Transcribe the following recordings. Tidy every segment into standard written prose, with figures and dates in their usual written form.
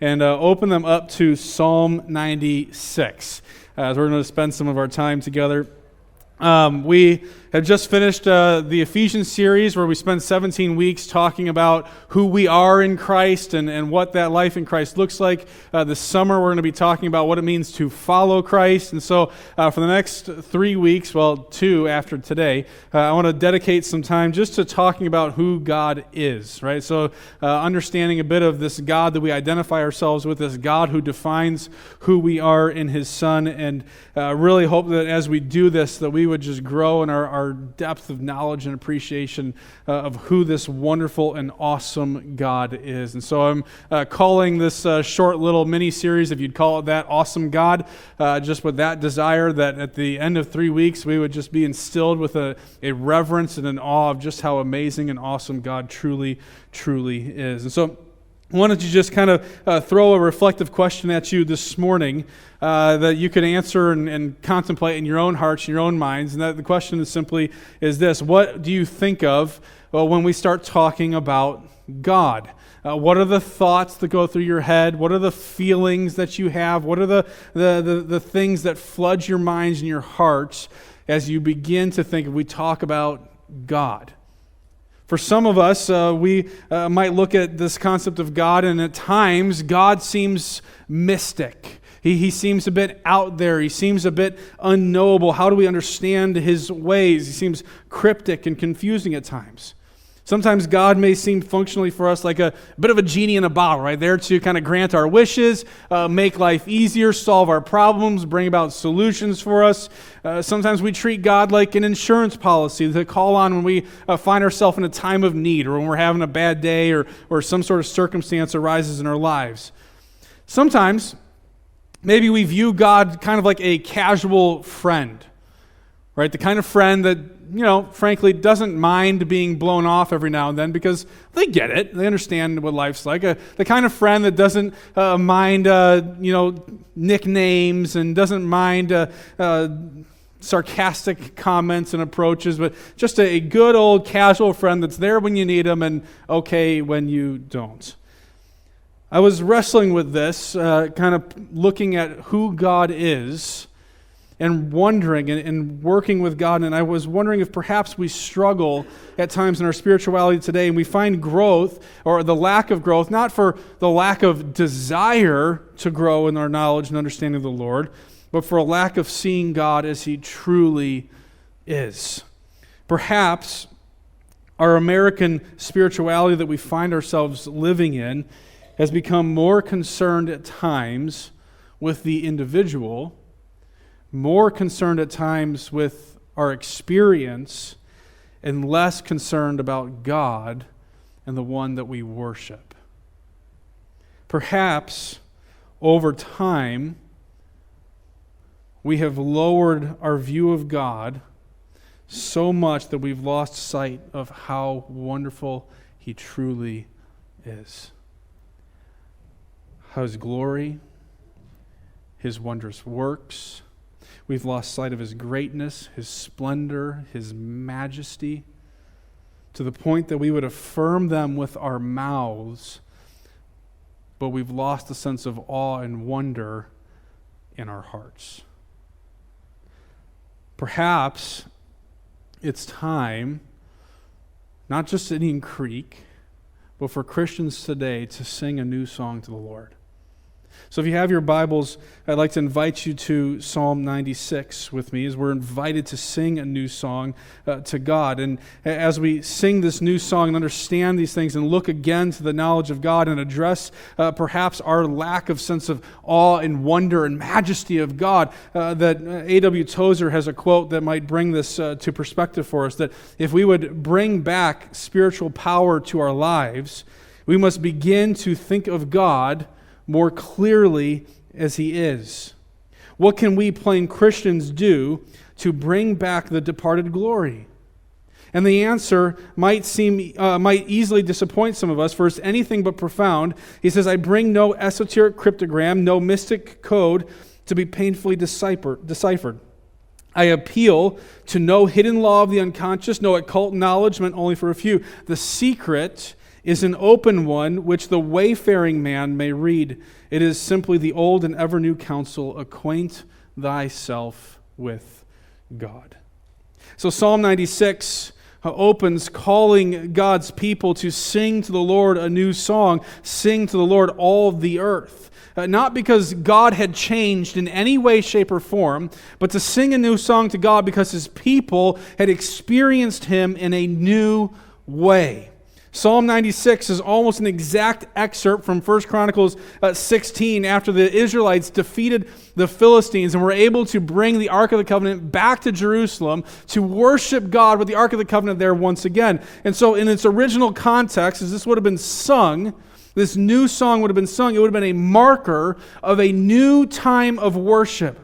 and open them up to Psalm 96, as we're going to spend some of our time together. We have just finished the Ephesians series where we spend 17 weeks talking about who we are in Christ and what that life in Christ looks like. This summer we're going to be talking about what it means to follow Christ. And so for the next 3 weeks, well, two after today, I want to dedicate some time just to talking about who God is, right? So understanding a bit of this God that we identify ourselves with, this God who defines who we are in His Son, and really hope that as we do this that we would just grow in our depth of knowledge and appreciation of who this wonderful and awesome God is. And so I'm calling this short little mini-series, if you'd call it that, Awesome God, just with that desire that at the end of 3 weeks we would just be instilled with a reverence and an awe of just how amazing and awesome God truly is. And so I wanted to just kind of throw a reflective question at you this morning that you could answer and contemplate in your own hearts, in your own minds. And that the question is simply is this: what do you think of when we start talking about God? What are the thoughts that go through your head? What are the feelings that you have? What are the things that flood your minds and your hearts as you begin to think, if we talk about God? For some of us, we might look at this concept of God, and at times God seems mystic. He seems a bit out there. He seems a bit unknowable. How do we understand His ways? He seems cryptic and confusing at times. Sometimes God may seem functionally for us like a bit of a genie in a bottle, right? There to kind of grant our wishes, make life easier, solve our problems, bring about solutions for us. Sometimes we treat God like an insurance policy to call on when we find ourselves in a time of need, or when we're having a bad day, or some sort of circumstance arises in our lives. Sometimes maybe we view God kind of like a casual friend, right? The kind of friend that, you know, frankly, doesn't mind being blown off every now and then because they get it. They understand what life's like. The kind of friend that doesn't mind, nicknames, and doesn't mind sarcastic comments and approaches, but just a good old casual friend that's there when you need them and okay when you don't. I was wrestling with this, kind of looking at who God is, and wondering and working with God. And I was wondering if perhaps we struggle at times in our spirituality today, and we find growth or the lack of growth, not for the lack of desire to grow in our knowledge and understanding of the Lord, but for a lack of seeing God as He truly is. Perhaps our American spirituality that we find ourselves living in has become more concerned at times with the individual, more concerned at times with our experience, and less concerned about God and the one that we worship. Perhaps over time, we have lowered our view of God so much that we've lost sight of how wonderful He truly is. How His glory, His wondrous works, we've lost sight of His greatness, His splendor, His majesty, to the point that we would affirm them with our mouths, but we've lost the sense of awe and wonder in our hearts. Perhaps it's time, not just at Indian Creek, but for Christians today to sing a new song to the Lord. So if you have your Bibles, I'd like to invite you to Psalm 96 with me, as we're invited to sing a new song to God. And as we sing this new song and understand these things and look again to the knowledge of God and address perhaps our lack of sense of awe and wonder and majesty of God, that A.W. Tozer has a quote that might bring this to perspective for us, that if we would bring back spiritual power to our lives, we must begin to think of God more clearly as He is. What can we plain Christians do to bring back the departed glory? And the answer might easily disappoint some of us, for it's anything but profound. He says, I bring no esoteric cryptogram, no mystic code to be painfully deciphered. I appeal to no hidden law of the unconscious, no occult knowledge meant only for a few. The secret is an open one which the wayfaring man may read. It is simply the old and ever new counsel, acquaint thyself with God. So Psalm 96 opens calling God's people to sing to the Lord a new song, sing to the Lord all the earth. Not because God had changed in any way, shape, or form, but to sing a new song to God because his people had experienced him in a new way. Psalm 96 is almost an exact excerpt from 1 Chronicles 16 after the Israelites defeated the Philistines and were able to bring the Ark of the Covenant back to Jerusalem to worship God with the Ark of the Covenant there once again. And so in its original context, as this would have been sung, this new song would have been sung, it would have been a marker of a new time of worship.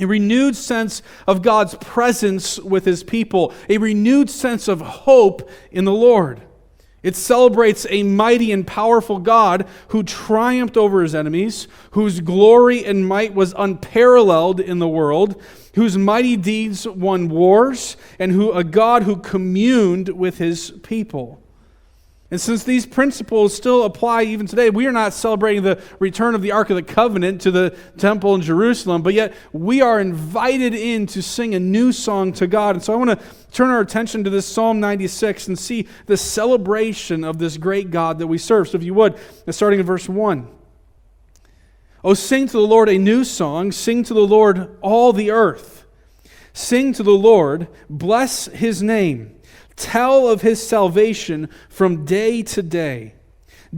A renewed sense of God's presence with his people. A renewed sense of hope in the Lord. It celebrates a mighty and powerful God who triumphed over his enemies, whose glory and might was unparalleled in the world, whose mighty deeds won wars, and a God who communed with his people. And since these principles still apply even today, we are not celebrating the return of the Ark of the Covenant to the temple in Jerusalem, but yet we are invited in to sing a new song to God. And so I want to turn our attention to this Psalm 96 and see the celebration of this great God that we serve. So if you would, starting in verse 1. Oh, sing to the Lord a new song, sing to the Lord all the earth. Sing to the Lord, bless his name. Tell of his salvation from day to day.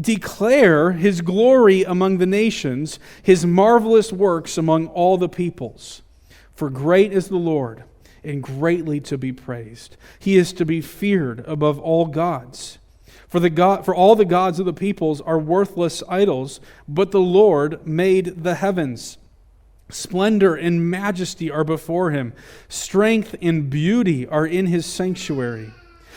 Declare his glory among the nations, his marvelous works among all the peoples. For great is the Lord, and greatly to be praised. He is to be feared above all gods. For all the gods of the peoples are worthless idols, but the Lord made the heavens. Splendor and majesty are before him. Strength and beauty are in his sanctuary.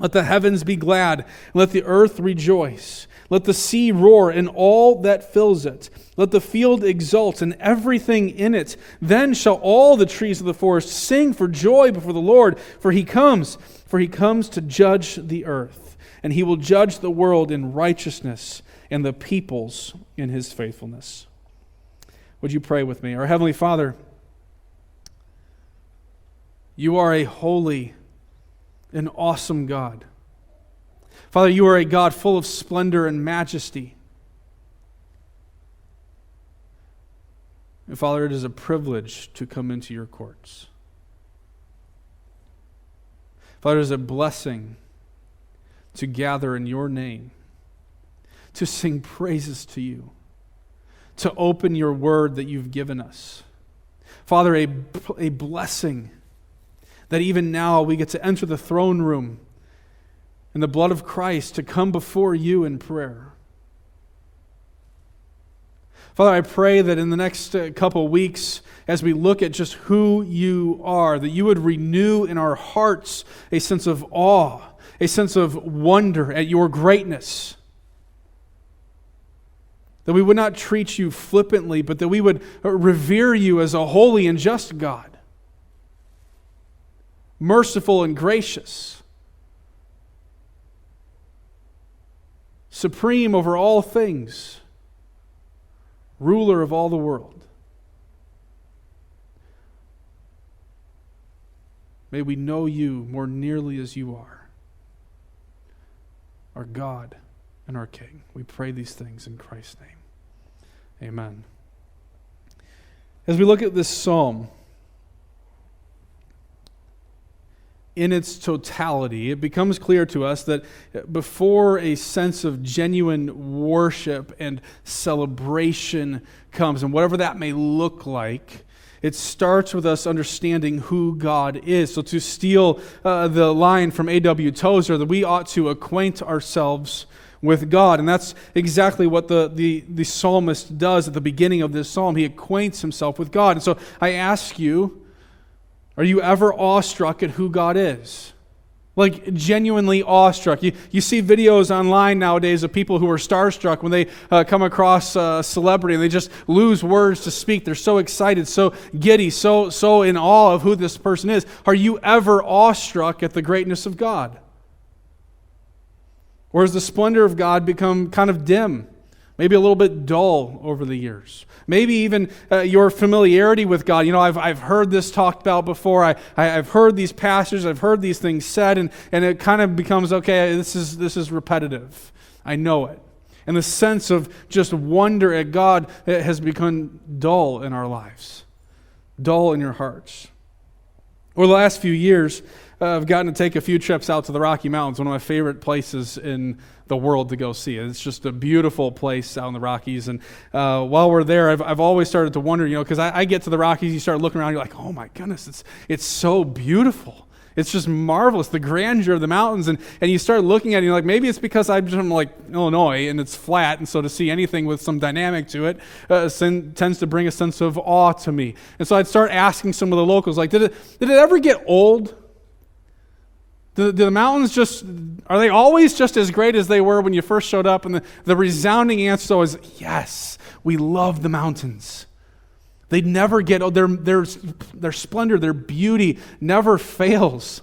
Let the heavens be glad, and let the earth rejoice. Let the sea roar and all that fills it. Let the field exult and everything in it. Then shall all the trees of the forest sing for joy before the Lord, for he comes to judge the earth, and he will judge the world in righteousness and the peoples in his faithfulness. Would you pray with me? Our Heavenly Father, you are a holy and awesome God. Father, you are a God full of splendor and majesty. And Father, it is a privilege to come into your courts. Father, it is a blessing to gather in your name, to sing praises to you, to open your word that you've given us. Father, a blessing that even now we get to enter the throne room and the blood of Christ to come before you in prayer. Father, I pray that in the next couple weeks, as we look at just who you are, that you would renew in our hearts a sense of awe, a sense of wonder at your greatness. That we would not treat you flippantly, but that we would revere you as a holy and just God, merciful and gracious, supreme over all things, ruler of all the world. May we know you more nearly as you are, our God and our King. We pray these things in Christ's name. Amen. As we look at this psalm, in its totality, it becomes clear to us that before a sense of genuine worship and celebration comes, and whatever that may look like, it starts with us understanding who God is. So to steal the line from A.W. Tozer, that we ought to acquaint ourselves with God. And that's exactly what the psalmist does at the beginning of this psalm. He acquaints himself with God. And so I ask you, are you ever awestruck at who God is? Like genuinely awestruck. You see videos online nowadays of people who are starstruck when they come across a celebrity and they just lose words to speak. They're so excited, so giddy, so in awe of who this person is. Are you ever awestruck at the greatness of God? Or has the splendor of God become kind of dim, maybe a little bit dull over the years? Maybe even your familiarity with God. You know, I've heard this talked about before. I've heard these passages. I've heard these things said, and it kind of becomes, okay, this is repetitive. I know it. And the sense of just wonder at God has become dull in our lives, dull in your hearts. Over the last few years, I've gotten to take a few trips out to the Rocky Mountains, one of my favorite places in the world to go see. It's just a beautiful place out in the Rockies. And while we're there, I've always started to wonder, you know, because I get to the Rockies, you start looking around, you're like, oh my goodness, it's so beautiful. It's just marvelous, the grandeur of the mountains. And you start looking at it, and you're like, maybe it's because I'm from like Illinois and it's flat, and so to see anything with some dynamic to it tends to bring a sense of awe to me. And so I'd start asking some of the locals, like, did it ever get old? Do the mountains are they always just as great as they were when you first showed up? And the resounding answer is always, yes, we love the mountains. They never get old. Their splendor, their beauty never fails.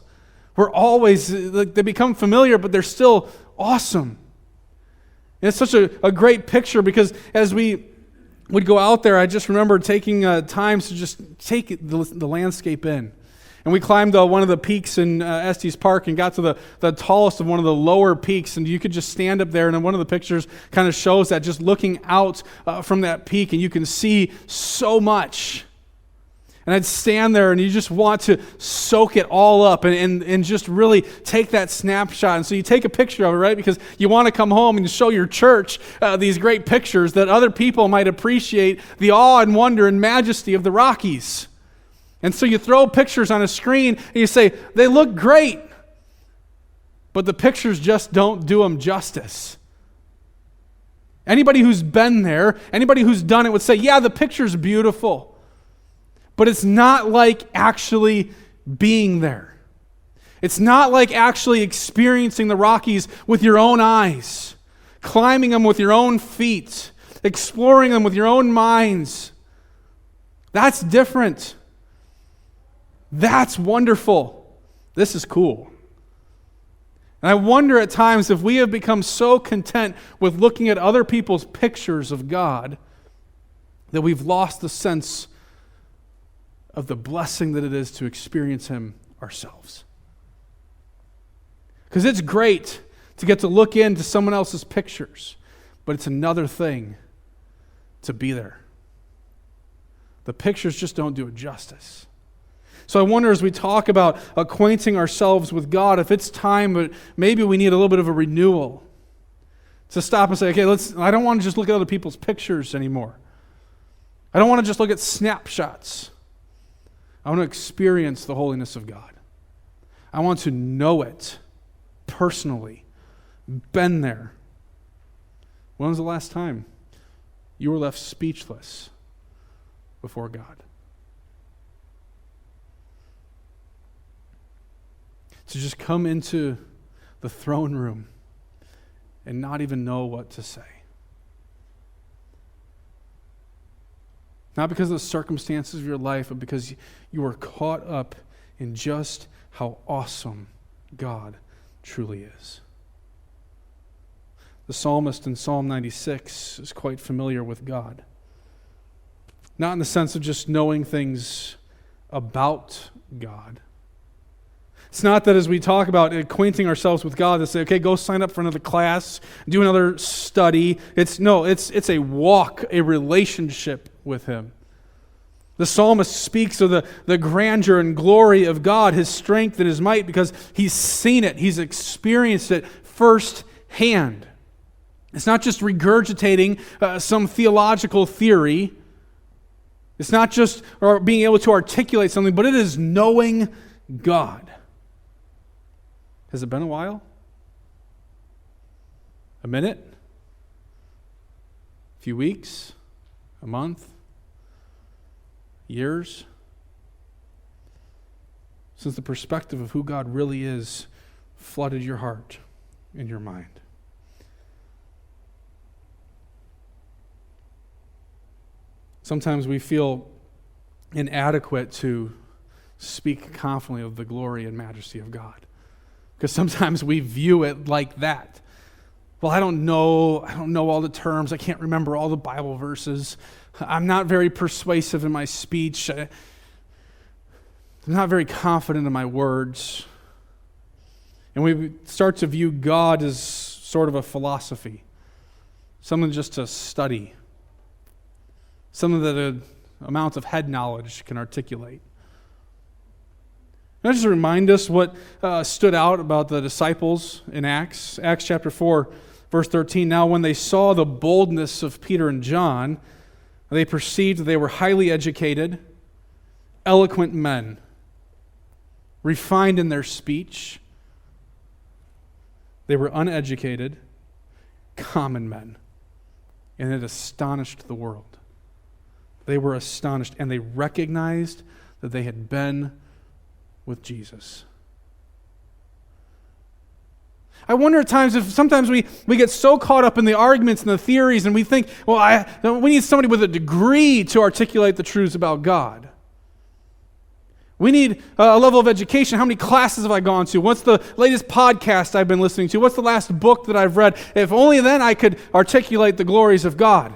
We're always, they become familiar, but they're still awesome. And it's such a great picture, because as we would go out there, I just remember taking time to just take the landscape in. And we climbed one of the peaks in Estes Park and got to the tallest of one of the lower peaks. And you could just stand up there. And then one of the pictures kind of shows that, just looking out from that peak. And you can see so much. And I'd stand there, and you just want to soak it all up and just really take that snapshot. And so you take a picture of it, right? Because you want to come home and show your church these great pictures that other people might appreciate the awe and wonder and majesty of the Rockies. And so you throw pictures on a screen and you say, they look great, but the pictures just don't do them justice. Anybody who's been there, anybody who's done it would say, yeah, the picture's beautiful, but it's not like actually being there. It's not like actually experiencing the Rockies with your own eyes, climbing them with your own feet, exploring them with your own minds. That's different. That's wonderful. This is cool. And I wonder at times if we have become so content with looking at other people's pictures of God that we've lost the sense of the blessing that it is to experience Him ourselves. Because it's great to get to look into someone else's pictures, but it's another thing to be there. The pictures just don't do it justice. So I wonder, as we talk about acquainting ourselves with God, if it's time, but maybe we need a little bit of a renewal to stop and say, okay, I don't want to just look at other people's pictures anymore. I don't want to just look at snapshots. I want to experience the holiness of God. I want to know it personally. Been there. When was the last time you were left speechless before God? To just come into the throne room and not even know what to say. Not because of the circumstances of your life, but because you were caught up in just how awesome God truly is. The psalmist in Psalm 96 is quite familiar with God. Not in the sense of just knowing things about God. It's not that as we talk about acquainting ourselves with God, to say, okay, go sign up for another class, do another study. It's a walk, a relationship with Him. The psalmist speaks of the grandeur and glory of God, His strength and His might, because he's seen it, he's experienced it firsthand. It's not just regurgitating some theological theory. It's not just being able to articulate something, but it is knowing God. Has it been a while? A minute? A few weeks? A month? Years? Since the perspective of who God really is flooded your heart and your mind. Sometimes we feel inadequate to speak confidently of the glory and majesty of God, because sometimes we view it like that. Well, I don't know all the terms. I can't remember all the Bible verses. I'm not very persuasive in my speech. I'm not very confident in my words. And we start to view God as sort of a philosophy, something just to study, something that an amount of head knowledge can articulate. Can I just remind us what stood out about the disciples in Acts? Acts chapter 4, verse 13. Now when they saw the boldness of Peter and John, they perceived that they were highly educated, eloquent men, refined in their speech. They were uneducated, common men, and it astonished the world. They were astonished, and they recognized that they had been with Jesus. I wonder at times if sometimes we get so caught up in the arguments and the theories, and we think, well, we need somebody with a degree to articulate the truths about God. We need a level of education. How many classes have I gone to? What's the latest podcast I've been listening to? What's the last book that I've read? If only then I could articulate the glories of God.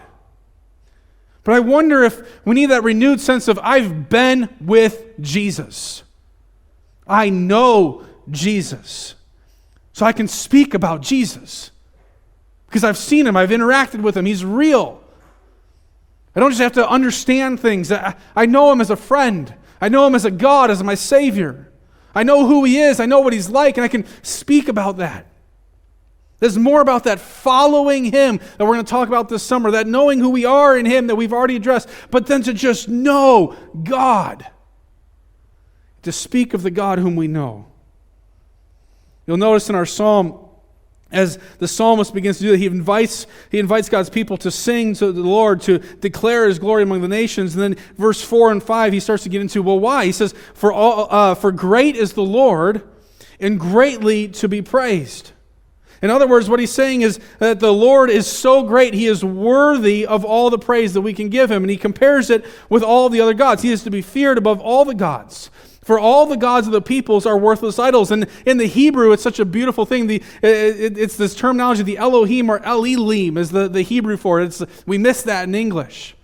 But I wonder if we need that renewed sense of, I've been with Jesus. I know Jesus. So I can speak about Jesus. Because I've seen him. I've interacted with him. He's real. I don't just have to understand things. I know him as a friend. I know him as a God, as my Savior. I know who he is. I know what he's like. And I can speak about that. There's more about that following him that we're going to talk about this summer, that knowing who we are in him that we've already addressed, but then to just know God, to speak of the God whom we know. You'll notice in our psalm, as the psalmist begins to do that, he invites God's people to sing to the Lord, to declare his glory among the nations. And then verse 4 and 5, he starts to get into, well, why? He says, For great is the Lord, and greatly to be praised. In other words, what he's saying is that the Lord is so great, he is worthy of all the praise that we can give him. And he compares it with all the other gods. He is to be feared above all the gods. For all the gods of the peoples are worthless idols. And in the Hebrew, it's such a beautiful thing. It's this terminology, the Elohim or El-Elim is the Hebrew for it. We miss that in English.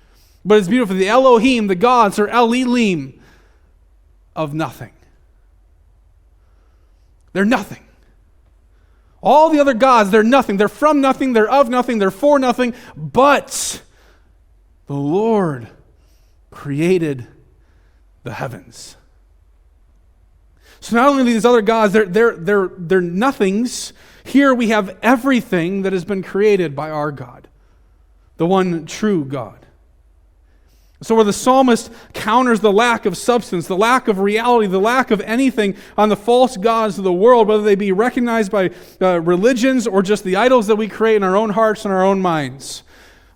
But it's beautiful. The Elohim, the gods, are El-Elim of nothing. They're nothing. All the other gods, they're nothing. They're from nothing. They're of nothing. They're for nothing. But the Lord created the heavens. So not only these other gods, they're nothings. Here we have everything that has been created by our God, the one true God. So where the psalmist counters the lack of substance, the lack of reality, the lack of anything on the false gods of the world, whether they be recognized by religions or just the idols that we create in our own hearts and our own minds.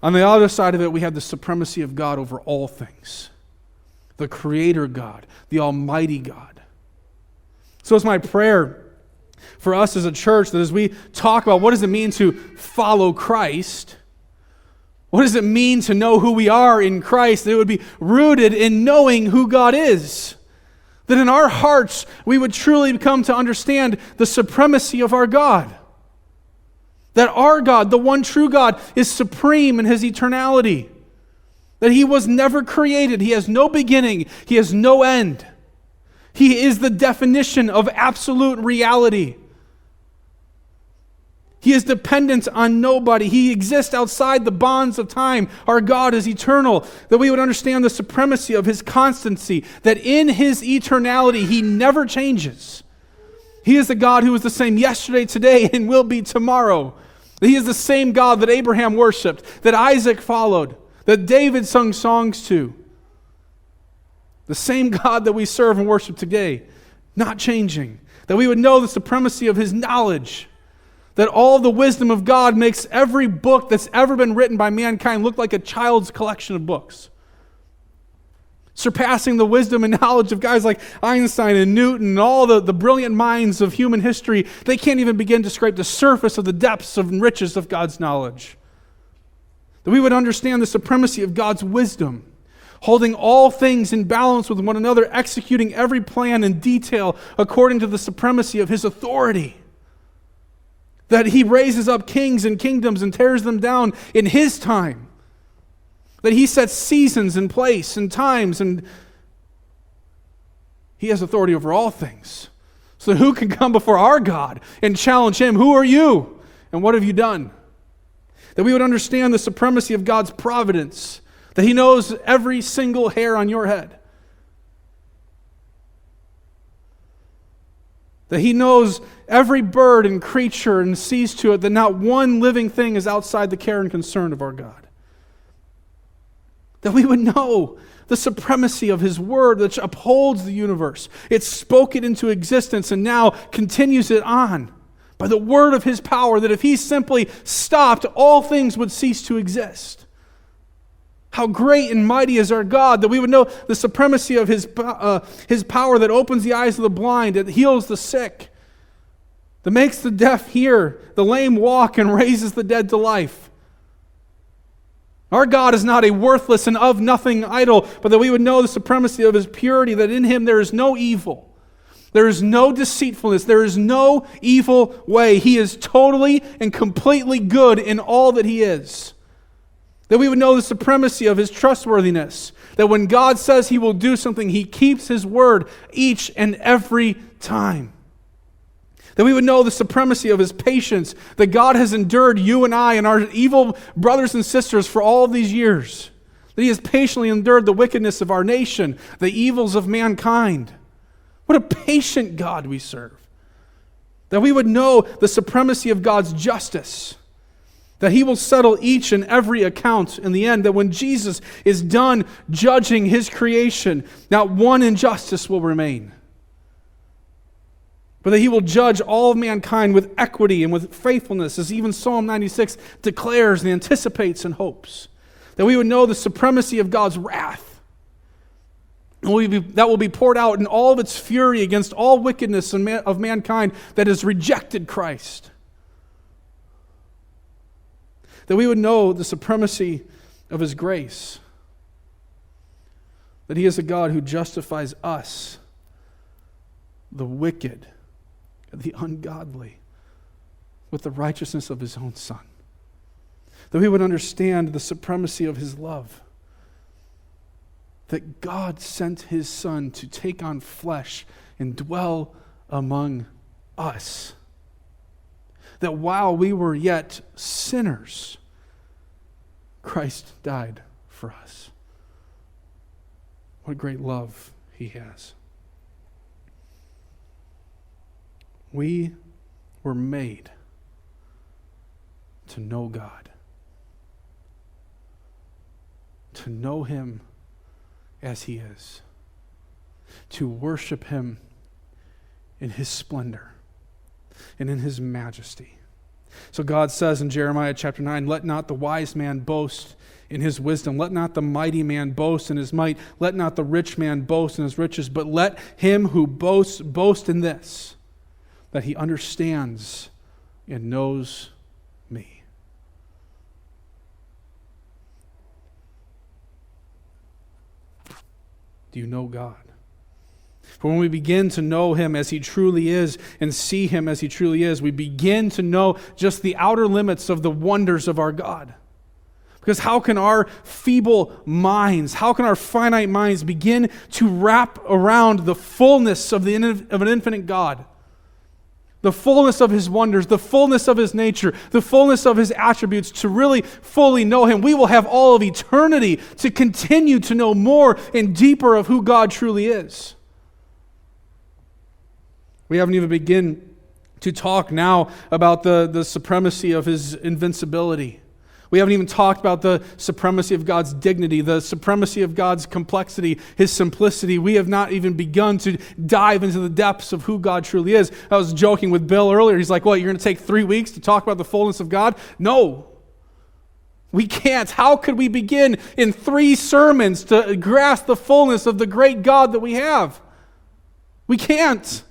On the other side of it, we have the supremacy of God over all things. The Creator God, the Almighty God. So it's my prayer for us as a church that as we talk about what does it mean to follow Christ, what does it mean to know who we are in Christ, that it would be rooted in knowing who God is. That in our hearts we would truly come to understand the supremacy of our God. That our God, the one true God, is supreme in his eternality. That he was never created. He has no beginning. He has no end. He is the definition of absolute reality. He is dependent on nobody. He exists outside the bonds of time. Our God is eternal. That we would understand the supremacy of his constancy. That in his eternality, he never changes. He is the God who is the same yesterday, today, and will be tomorrow. That he is the same God that Abraham worshipped, that Isaac followed, that David sung songs to. The same God that we serve and worship today, not changing. That we would know the supremacy of his knowledge. that all the wisdom of God makes every book that's ever been written by mankind look like a child's collection of books. Surpassing the wisdom and knowledge of guys like Einstein and Newton and all the brilliant minds of human history. They can't even begin to scrape the surface of the depths and riches of God's knowledge. That we would understand the supremacy of God's wisdom, holding all things in balance with one another, executing every plan in detail according to the supremacy of his authority. That he raises up kings and kingdoms and tears them down in his time. That he sets seasons and place and times, and he has authority over all things. So who can come before our God and challenge him? Who are you? And what have you done? That we would understand the supremacy of God's providence, that he knows every single hair on your head. That he knows every bird and creature and sees to it that not one living thing is outside the care and concern of our God. That we would know the supremacy of his word, which upholds the universe. It's spoken into existence and now continues it on by the word of his power, that if he simply stopped, all things would cease to exist. How great and mighty is our God, that we would know the supremacy of his power that opens the eyes of the blind, that heals the sick, that makes the deaf hear, the lame walk, and raises the dead to life. Our God is not a worthless and of nothing idol, but that we would know the supremacy of his purity, that in him there is no evil. There is no deceitfulness. There is no evil way. He is totally and completely good in all that he is. That we would know the supremacy of his trustworthiness, that when God says he will do something, he keeps his word each and every time. That we would know the supremacy of his patience, that God has endured you and I and our evil brothers and sisters for all these years, that he has patiently endured the wickedness of our nation, the evils of mankind. What a patient God we serve. That we would know the supremacy of God's justice, that he will settle each and every account in the end, that when Jesus is done judging his creation, not one injustice will remain. But that he will judge all of mankind with equity and with faithfulness, as even Psalm 96 declares and anticipates and hopes. That we would know the supremacy of God's wrath, that will be poured out in all of its fury against all wickedness of mankind that has rejected Christ. That we would know the supremacy of his grace, that he is a God who justifies us, the wicked, the ungodly, with the righteousness of his own Son. That we would understand the supremacy of his love, that God sent his Son to take on flesh and dwell among us. That while we were yet sinners, Christ died for us. What great love he has. We were made to know God, to know him as he is, to worship him in his splendor and in his majesty. So God says in Jeremiah chapter 9, "Let not the wise man boast in his wisdom. Let not the mighty man boast in his might. Let not the rich man boast in his riches. But let him who boasts boast in this, that he understands and knows me." Do you know God? For when we begin to know him as he truly is and see him as he truly is, we begin to know just the outer limits of the wonders of our God. Because how can our feeble minds, how can our finite minds begin to wrap around the fullness of an infinite God? The fullness of his wonders, the fullness of his nature, the fullness of his attributes, to really fully know him. We will have all of eternity to continue to know more and deeper of who God truly is. We haven't even begun to talk now about the supremacy of his invincibility. We haven't even talked about the supremacy of God's dignity, the supremacy of God's complexity, his simplicity. We have not even begun to dive into the depths of who God truly is. I was joking with Bill earlier. He's like, what, you're going to take 3 weeks to talk about the fullness of God? No, we can't. How could we begin in 3 sermons to grasp the fullness of the great God that we have? We can't.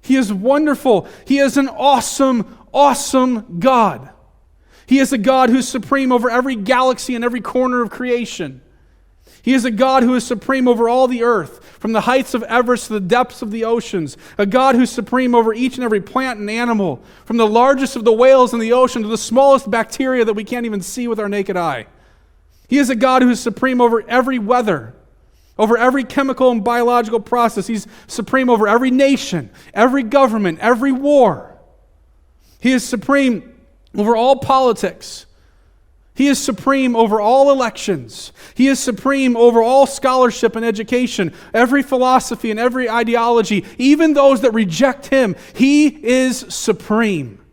He is wonderful. He is an awesome, awesome God. He is a God who's supreme over every galaxy and every corner of creation. He is a God who is supreme over all the earth, from the heights of Everest to the depths of the oceans. A God who's supreme over each and every plant and animal, from the largest of the whales in the ocean to the smallest bacteria that we can't even see with our naked eye. He is a God who is supreme over every weather, over every chemical and biological process. He's supreme over every nation, every government, every war. He is supreme over all politics. He is supreme over all elections. He is supreme over all scholarship and education, every philosophy and every ideology, even those that reject him. He is supreme.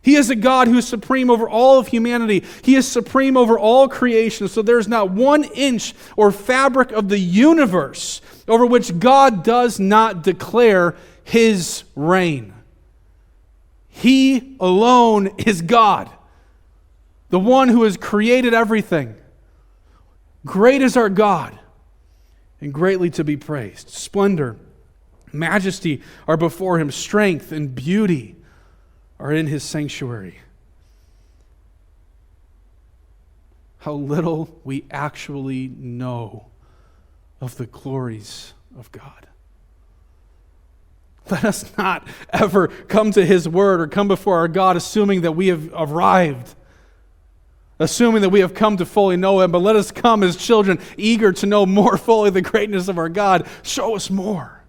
He is a God who is supreme over all of humanity. He is supreme over all creation. So there is not 1 inch or fabric of the universe over which God does not declare his reign. He alone is God, the one who has created everything. Great is our God, and greatly to be praised. Splendor, majesty are before him. Strength and beauty are in his sanctuary. How little we actually know of the glories of God. Let us not ever come to his word or come before our God assuming that we have arrived, assuming that we have come to fully know him, but let us come as children eager to know more fully the greatness of our God. Show us more.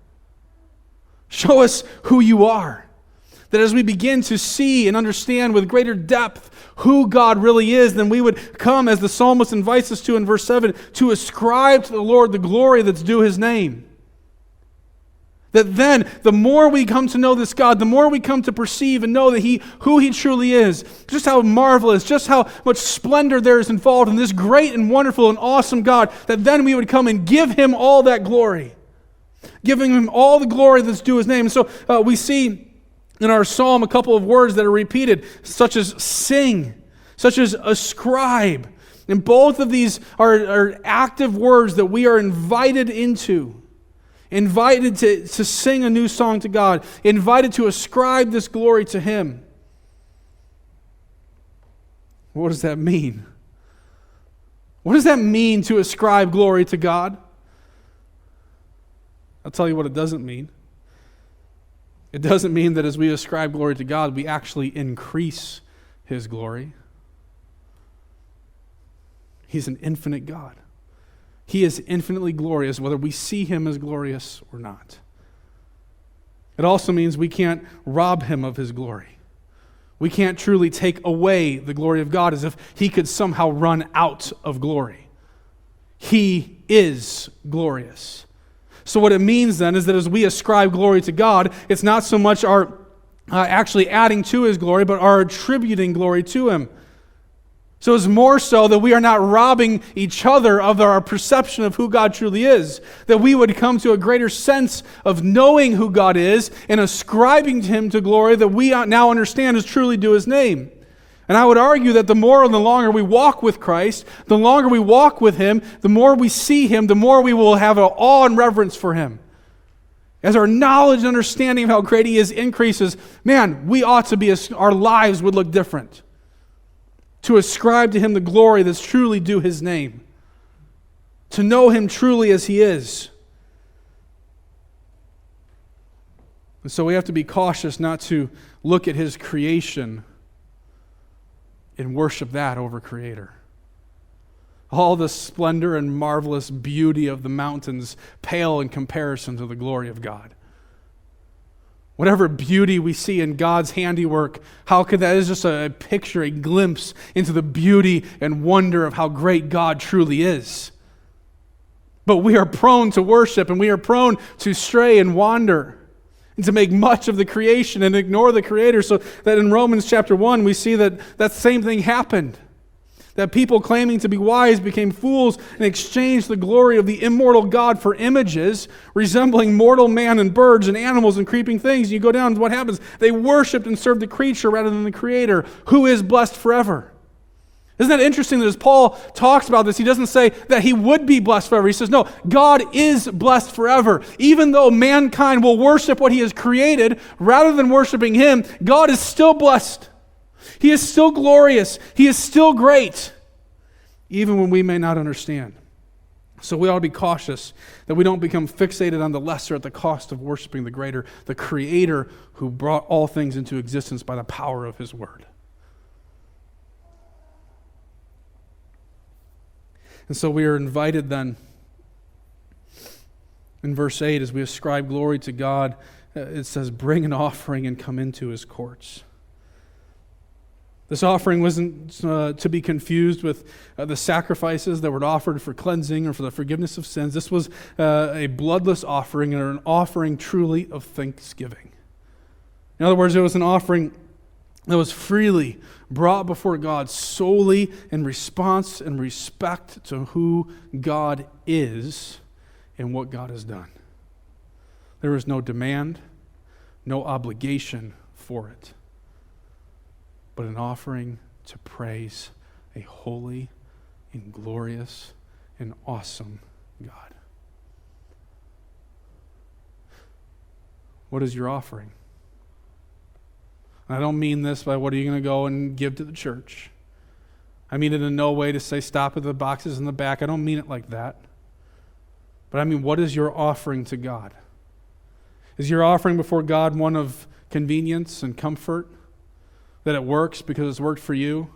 Show us who you are. That as we begin to see and understand with greater depth who God really is, then we would come, as the psalmist invites us to in verse 7, to ascribe to the Lord the glory that's due his name. That then, the more we come to know this God, the more we come to perceive and know that who he truly is, just how marvelous, just how much splendor there is involved in this great and wonderful and awesome God, that then we would come and give him all that glory, giving him all the glory that's due his name. And so we see in our psalm a couple of words that are repeated, such as sing, such as ascribe. And both of these are active words that we are invited to sing a new song to God, invited to ascribe this glory to him. What does that mean? What does that mean to ascribe glory to God? I'll tell you what it doesn't mean. It doesn't mean that as we ascribe glory to God, we actually increase his glory. He's an infinite God. He is infinitely glorious, whether we see him as glorious or not. It also means we can't rob him of his glory. We can't truly take away the glory of God as if he could somehow run out of glory. He is glorious. So what it means then is that as we ascribe glory to God, it's not so much our actually adding to his glory, but our attributing glory to him. So it's more so that we are not robbing each other of our perception of who God truly is, that we would come to a greater sense of knowing who God is and ascribing to him to glory that we now understand is truly due his name. And I would argue that the more and the longer we walk with Christ, the longer we walk with him, the more we see him, the more we will have an awe and reverence for him. As our knowledge and understanding of how great he is increases, man, we ought to be, our lives would look different. To ascribe to him the glory that's truly due his name. To know him truly as he is. And so we have to be cautious not to look at his creation and worship that over Creator. All the splendor and marvelous beauty of the mountains pale in comparison to the glory of God. Whatever beauty we see in God's handiwork, how could that is just a picture, a glimpse into the beauty and wonder of how great God truly is. But we are prone to worship and we are prone to stray and wander. and to make much of the creation and ignore the Creator. So that in Romans chapter 1, we see that same thing happened. That people claiming to be wise became fools and exchanged the glory of the immortal God for images resembling mortal man and birds and animals and creeping things. You go down, what happens? They worshiped and served the creature rather than the Creator, who is blessed forever. Isn't that interesting that as Paul talks about this, he doesn't say that he would be blessed forever. He says, no, God is blessed forever. Even though mankind will worship what he has created rather than worshiping him, God is still blessed. He is still glorious. He is still great, even when we may not understand. So we ought to be cautious that we don't become fixated on the lesser at the cost of worshiping the greater, the Creator who brought all things into existence by the power of his word. And so we are invited then, in verse 8, as we ascribe glory to God, it says, bring an offering and come into his courts. This offering wasn't to be confused with the sacrifices that were offered for cleansing or for the forgiveness of sins. This was a bloodless offering, or an offering truly of thanksgiving. In other words, it was an offering that was freely brought before God solely in response and respect to who God is and what God has done. There was no demand, no obligation for it, but an offering to praise a holy and glorious and awesome God. What is your offering? I don't mean this by what are you going to go and give to the church. I mean it in no way to say stop at the boxes in the back. I don't mean it like that. But I mean, what is your offering to God? Is your offering before God one of convenience and comfort? That it works because it's worked for you?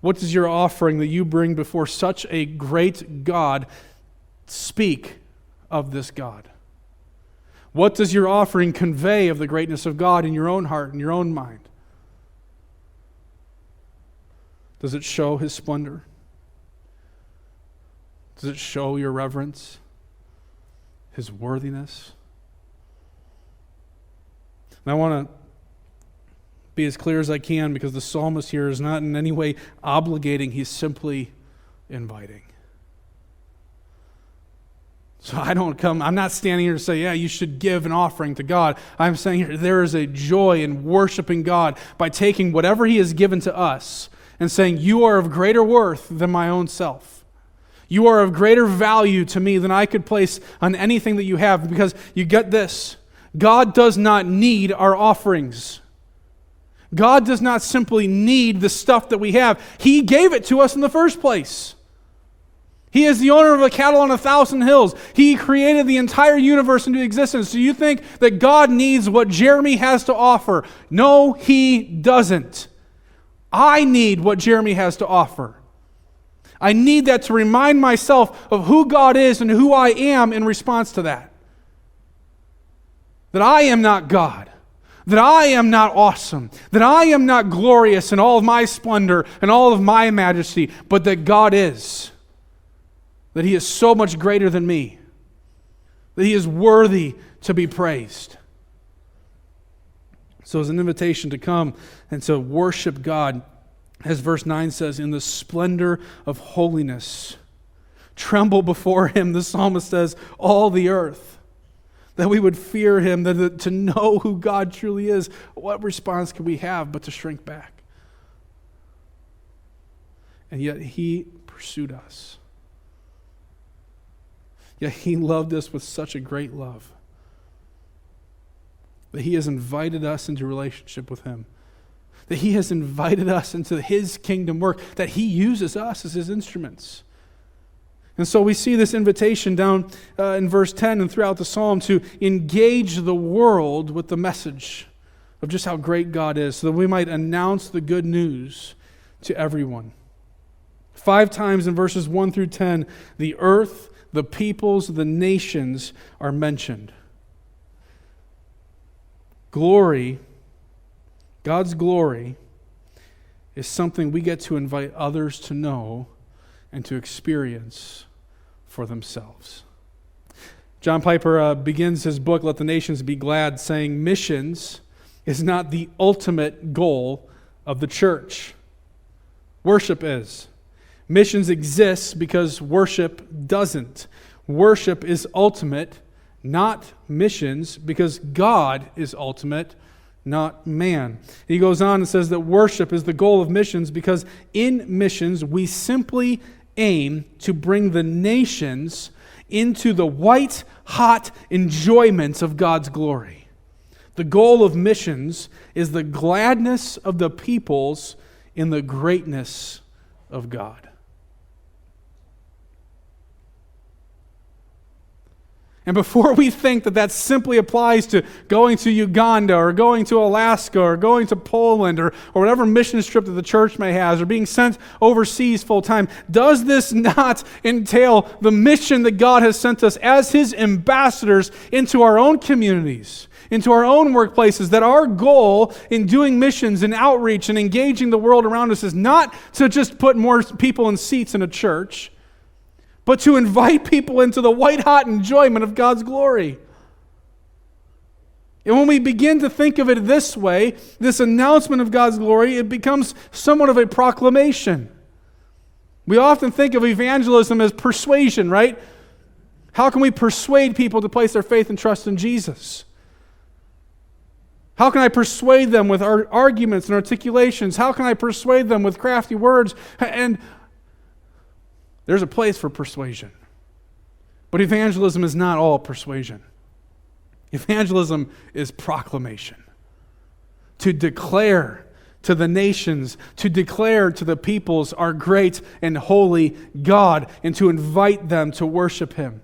What does your offering that you bring before such a great God speak of this God? What does your offering convey of the greatness of God in your own heart, in your own mind? Does it show his splendor? Does it show your reverence, his worthiness? And I want to be as clear as I can, because the psalmist here is not in any way obligating, he's simply inviting. So I'm not standing here to say, yeah, you should give an offering to God. I'm saying here, there is a joy in worshiping God by taking whatever he has given to us and saying, you are of greater worth than my own self. You are of greater value to me than I could place on anything that you have, because you get this, God does not need our offerings. God does not simply need the stuff that we have. He gave it to us in the first place. He is the owner of the cattle on 1,000 hills. He created the entire universe into existence. Do you think that God needs what Jeremy has to offer? No, he doesn't. I need what Jeremy has to offer. I need that to remind myself of who God is and who I am in response to that. That I am not God. That I am not awesome, that I am not glorious in all of my splendor and all of my majesty, but that God is, that he is so much greater than me, that he is worthy to be praised. So it's an invitation to come and to worship God, as verse 9 says, in the splendor of holiness. Tremble before him, the psalmist says, all the earth. That we would fear him, that to know who God truly is, what response could we have but to shrink back? And yet he pursued us. Yet he loved us with such a great love that he has invited us into relationship with him, that he has invited us into his kingdom work, that he uses us as his instruments. And so we see this invitation down in verse 10 and throughout the psalm to engage the world with the message of just how great God is, so that we might announce the good news to everyone. 5 times in verses 1 through 10, the earth, the peoples, the nations are mentioned. Glory, God's glory, is something we get to invite others to know and to experience for themselves. John Piper begins his book, Let the Nations Be Glad, saying missions is not the ultimate goal of the church. Worship is. Missions exists because worship doesn't. Worship is ultimate, not missions, because God is ultimate, not man. He goes on and says that worship is the goal of missions because in missions we simply aim to bring the nations into the white-hot enjoyment of God's glory. The goal of missions is the gladness of the peoples in the greatness of God. And before we think that that simply applies to going to Uganda or going to Alaska or going to Poland or whatever mission trip that the church may have or being sent overseas full time, does this not entail the mission that God has sent us as His ambassadors into our own communities, into our own workplaces, that our goal in doing missions and outreach and engaging the world around us is not to just put more people in seats in a church, but to invite people into the white-hot enjoyment of God's glory. And when we begin to think of it this way, this announcement of God's glory, it becomes somewhat of a proclamation. We often think of evangelism as persuasion, right? How can we persuade people to place their faith and trust in Jesus? How can I persuade them with our arguments and articulations? How can I persuade them with crafty words? And there's a place for persuasion. But evangelism is not all persuasion. Evangelism is proclamation. To declare to the nations, to declare to the peoples our great and holy God, and to invite them to worship Him.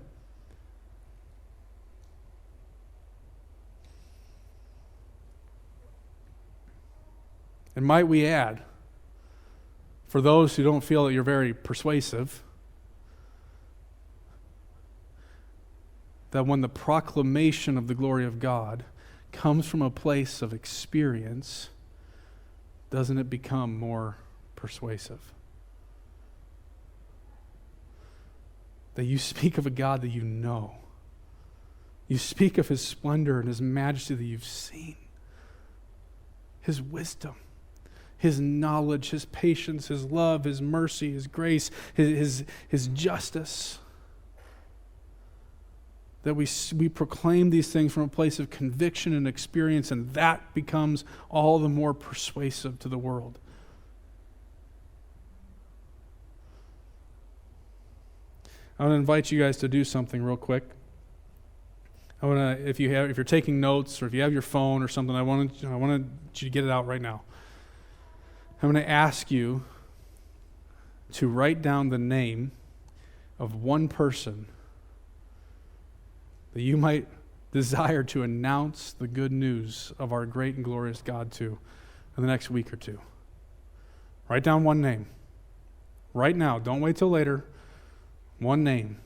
And might we add, for those who don't feel that you're very persuasive, that when the proclamation of the glory of God comes from a place of experience, doesn't it become more persuasive? That you speak of a God that you know. You speak of His splendor and His majesty that you've seen. His wisdom, His knowledge, His patience, His love, His mercy, His grace, His justice. That we proclaim these things from a place of conviction and experience, and that becomes all the more persuasive to the world. I want to invite you guys to do something real quick. I want to, if you're taking notes or if you have your phone or something, I wanted you to get it out right now. I'm going to ask you to write down the name of one person that you might desire to announce the good news of our great and glorious God to in the next week or two. Write down one name. Right now. Don't wait till later. One name.